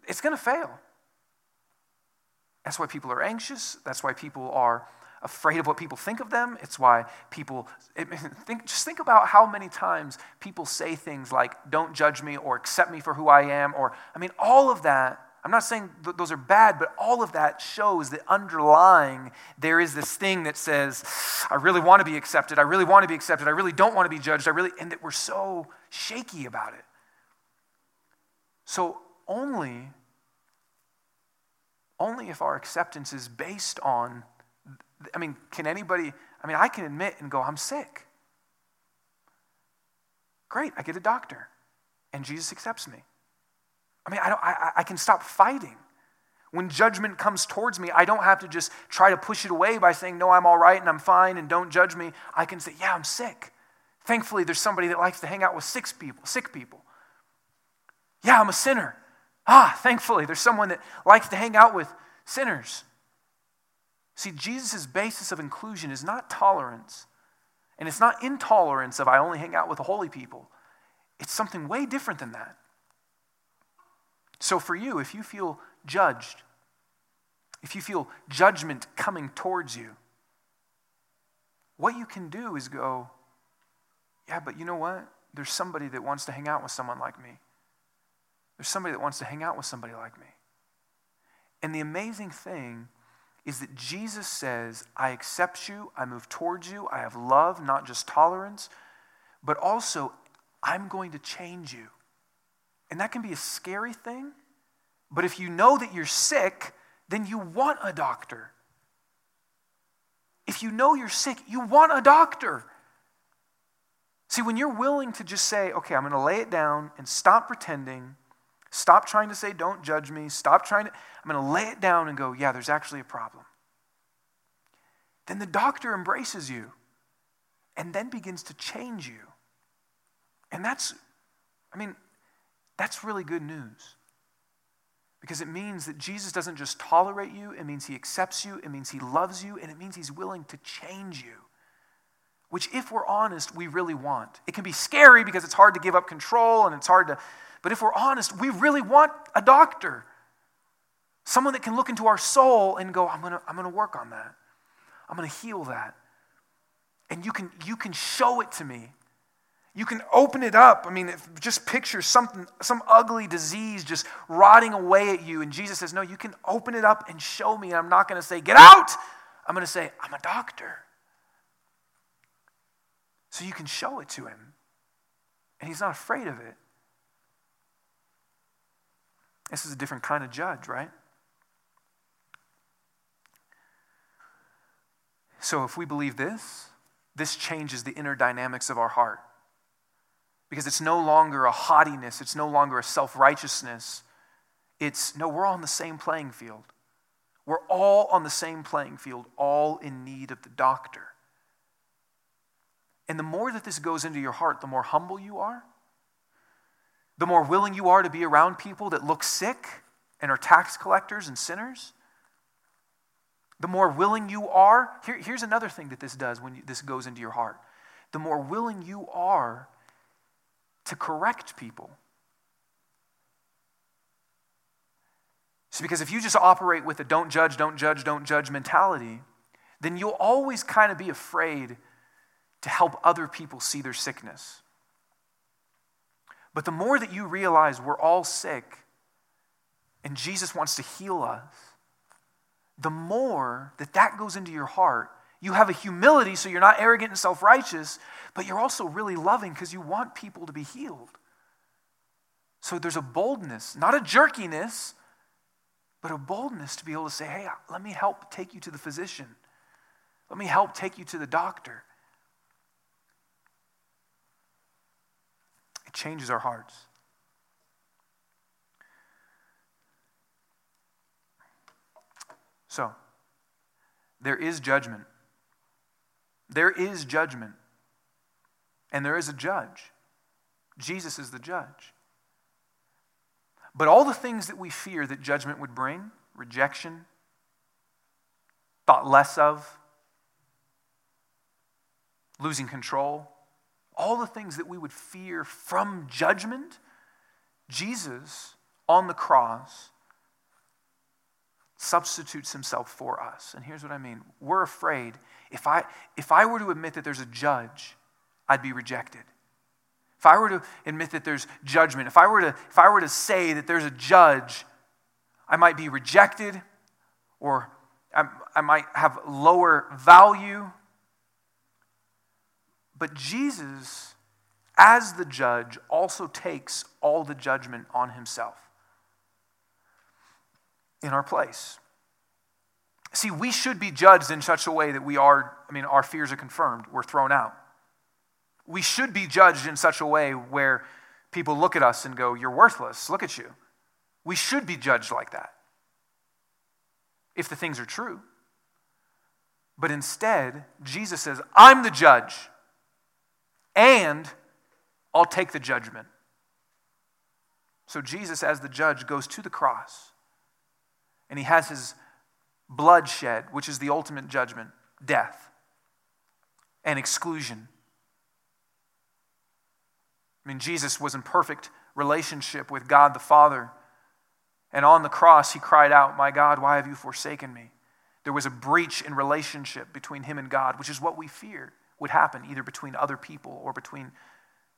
it's going to fail. That's why people are anxious. That's why people are afraid of what people think of them. It's why people, think about how many times people say things like, don't judge me, or accept me for who I am, or, all of that. I'm not saying those are bad, but all of that shows that underlying there is this thing that says, I really want to be accepted. I really want to be accepted. I really don't want to be judged. And that we're so shaky about it. So only if our acceptance is based on, I can admit and go, I'm sick. Great, I get a doctor, and Jesus accepts me. I can stop fighting. When judgment comes towards me, I don't have to just try to push it away by saying, no, I'm all right and I'm fine and don't judge me. I can say, yeah, I'm sick. Thankfully, there's somebody that likes to hang out with sick people. Yeah, I'm a sinner. Thankfully, there's someone that likes to hang out with sinners. See, Jesus' basis of inclusion is not tolerance, and it's not intolerance of I only hang out with holy people. It's something way different than that. So for you, if you feel judged, if you feel judgment coming towards you, what you can do is go, yeah, but you know what? There's somebody that wants to hang out with someone like me. There's somebody that wants to hang out with somebody like me. And the amazing thing is that Jesus says, I accept you, I move towards you, I have love, not just tolerance, but also I'm going to change you. And that can be a scary thing, but if you know that you're sick, then you want a doctor. If you know you're sick, you want a doctor. See, when you're willing to just say, okay, I'm going to lay it down and stop pretending, stop trying to say, don't judge me, I'm going to lay it down and go, yeah, there's actually a problem. Then the doctor embraces you and then begins to change you. And that's really good news, because it means that Jesus doesn't just tolerate you. It means he accepts you. It means he loves you. And it means he's willing to change you, which, if we're honest, we really want. It can be scary because it's hard to give up control, and but if we're honest, we really want a doctor, someone that can look into our soul and go, I'm going to work on that. I'm going to heal that. And you can show it to me. You can open it up. Just picture some ugly disease just rotting away at you. And Jesus says, no, you can open it up and show me. And I'm not going to say, get out. I'm going to say, I'm a doctor. So you can show it to him. And he's not afraid of it. This is a different kind of judge, right? So if we believe this changes the inner dynamics of our heart. Because it's no longer a haughtiness. It's no longer a self-righteousness. It's, no, we're all on the same playing field. We're all on the same playing field, all in need of the doctor. And the more that this goes into your heart, the more humble you are, the more willing you are to be around people that look sick and are tax collectors and sinners, the more willing you are. Here's another thing that this does when this goes into your heart. The more willing you are to correct people. So because if you just operate with a don't judge mentality, then you'll always kind of be afraid to help other people see their sickness. But the more that you realize we're all sick and Jesus wants to heal us, the more that goes into your heart. You have a humility, so you're not arrogant and self-righteous, but you're also really loving because you want people to be healed. So there's a boldness, not a jerkiness, but a boldness to be able to say, hey, let me help take you to the physician. Let me help take you to the doctor. changes our hearts. So, there is judgment. There is judgment. And there is a judge. Jesus is the judge. But all the things that we fear that judgment would bring, rejection, thought less of, losing control, all the things that we would fear from judgment, Jesus on the cross substitutes himself for us. And here's what I mean. We're afraid. If I were to admit that there's a judge, I'd be rejected. If I were to admit that there's judgment, if I were to say that there's a judge, I might be rejected, or I might have lower value. But Jesus, as the judge, also takes all the judgment on himself in our place. See, we should be judged in such a way that our fears are confirmed, we're thrown out. We should be judged in such a way where people look at us and go, "You're worthless, look at you." We should be judged like that, if the things are true. But instead, Jesus says, "I'm the judge, and I'll take the judgment." So Jesus, as the judge, goes to the cross, and he has his blood shed, which is the ultimate judgment, death and exclusion. I mean, Jesus was in perfect relationship with God the Father. And on the cross, he cried out, "My God, why have you forsaken me?" There was a breach in relationship between him and God, which is what we fear would happen, either between other people or between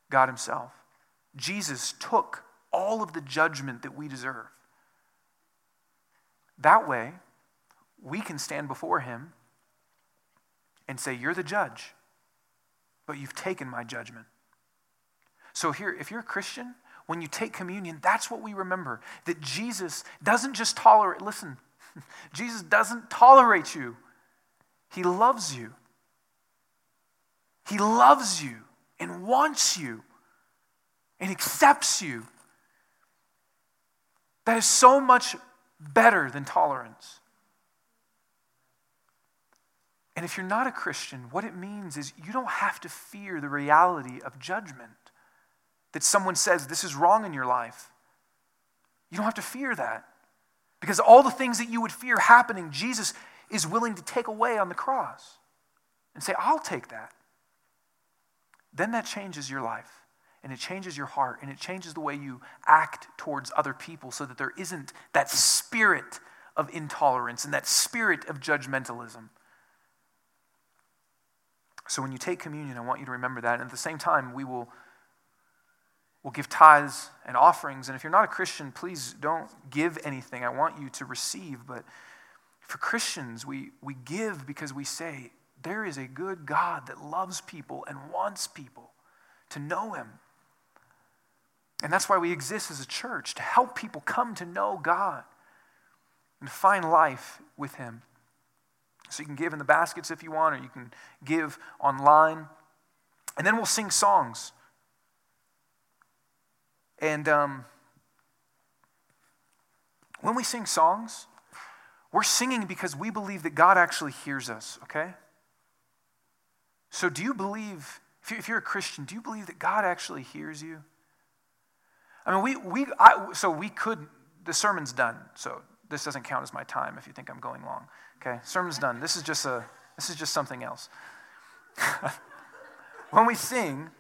God himself. Jesus took all of the judgment that we deserve. That way, we can stand before him and say, "You're the judge, but you've taken my judgment." So here, if you're a Christian, when you take communion, that's what we remember, that Jesus doesn't just tolerate, listen, Jesus doesn't tolerate you. He loves you. He loves you and wants you and accepts you. That is so much better than tolerance. And if you're not a Christian, what it means is you don't have to fear the reality of judgment. That someone says, "This is wrong in your life." You don't have to fear that. Because all the things that you would fear happening, Jesus is willing to take away on the cross and say, "I'll take that." Then that changes your life, and it changes your heart, and it changes the way you act towards other people so that there isn't that spirit of intolerance and that spirit of judgmentalism. So when you take communion, I want you to remember that. And at the same time, we'll give tithes and offerings. And if you're not a Christian, please don't give anything. I want you to receive. But for Christians, we give because we say, there is a good God that loves people and wants people to know him. And that's why we exist as a church, to help people come to know God and find life with him. So you can give in the baskets if you want, or you can give online. And then we'll sing songs. And when we sing songs, we're singing because we believe that God actually hears us, okay? So do you believe, if you're a Christian, do you believe that God actually hears you? I mean, the sermon's done, so this doesn't count as my time if you think I'm going long, okay? Sermon's done. This is just something else. When we sing,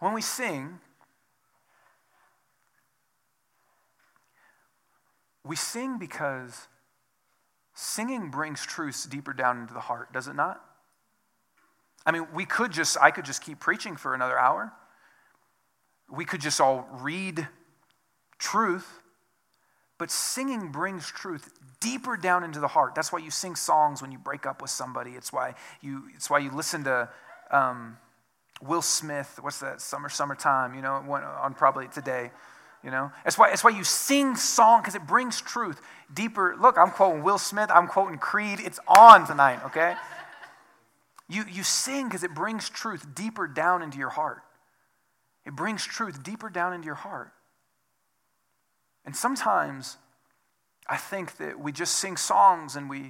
we sing because singing brings truths deeper down into the heart, does it not? I mean, I could just keep preaching for another hour. We could just all read truth, but singing brings truth deeper down into the heart. That's why you sing songs when you break up with somebody. It's why you listen to Will Smith, what's that, Summertime, you know, on probably today, you know. That's why you sing song, because it brings truth deeper. Look, I'm quoting Will Smith, I'm quoting Creed. It's on tonight, okay? You sing because it brings truth deeper down into your heart. It brings truth deeper down into your heart. And sometimes I think that we just sing songs and we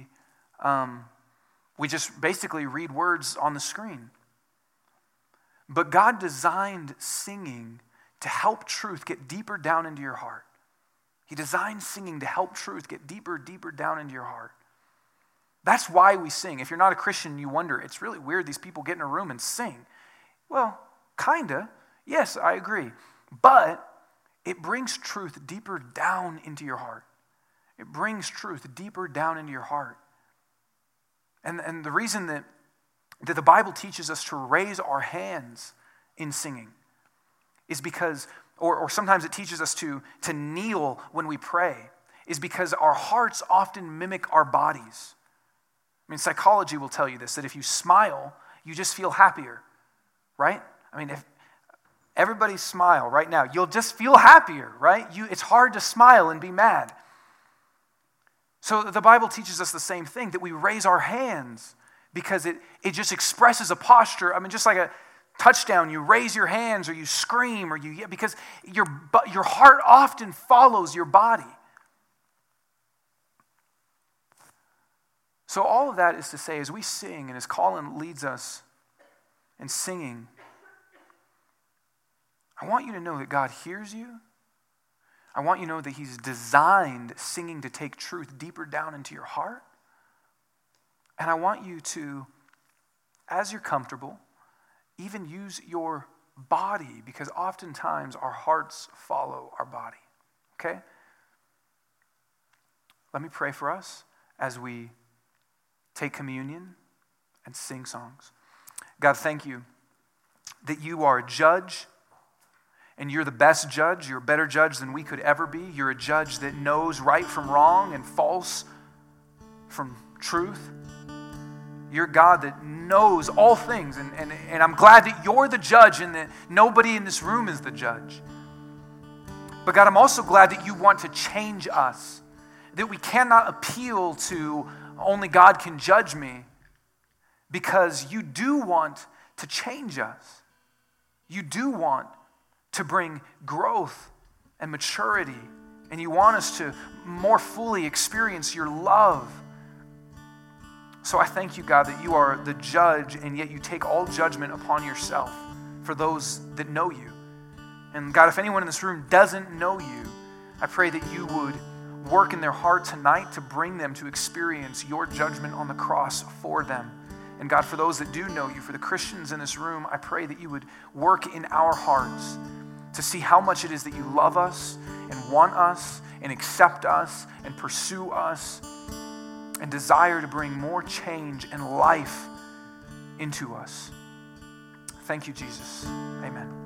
just basically read words on the screen. But God designed singing to help truth get deeper down into your heart. He designed singing to help truth get deeper down into your heart. That's why we sing. If you're not a Christian, you wonder, it's really weird these people get in a room and sing. Well, kinda. Yes, I agree. But it brings truth deeper down into your heart. It brings truth deeper down into your heart. And the reason that the Bible teaches us to raise our hands in singing is because, or sometimes it teaches us to kneel when we pray, is because our hearts often mimic our bodies. I mean, psychology will tell you this, that if you smile, you just feel happier, right? I mean, if everybody smile right now, you'll just feel happier, right? It's hard to smile and be mad. So the Bible teaches us the same thing, that we raise our hands because it just expresses a posture. I mean, just like a touchdown, you raise your hands or you scream or because your heart often follows your body. So all of that is to say, as we sing and as Colin leads us in singing, I want you to know that God hears you. I want you to know that he's designed singing to take truth deeper down into your heart. And I want you to, as you're comfortable, even use your body, because oftentimes our hearts follow our body, okay? Let me pray for us as we take communion and sing songs. God, thank you that you are a judge, and you're the best judge. You're a better judge than we could ever be. You're a judge that knows right from wrong and false from truth. You're God that knows all things, and I'm glad that you're the judge and that nobody in this room is the judge. But God, I'm also glad that you want to change us, that we cannot appeal to only God can judge me, because you do want to change us. You do want to bring growth and maturity, and you want us to more fully experience your love. So I thank you, God, that you are the judge, and yet you take all judgment upon yourself for those that know you. And God, if anyone in this room doesn't know you, I pray that you would work in their heart tonight to bring them to experience your judgment on the cross for them. And God, for those that do know you, for the Christians in this room, I pray that you would work in our hearts to see how much it is that you love us and want us and accept us and pursue us and desire to bring more change and life into us. Thank you, Jesus. Amen.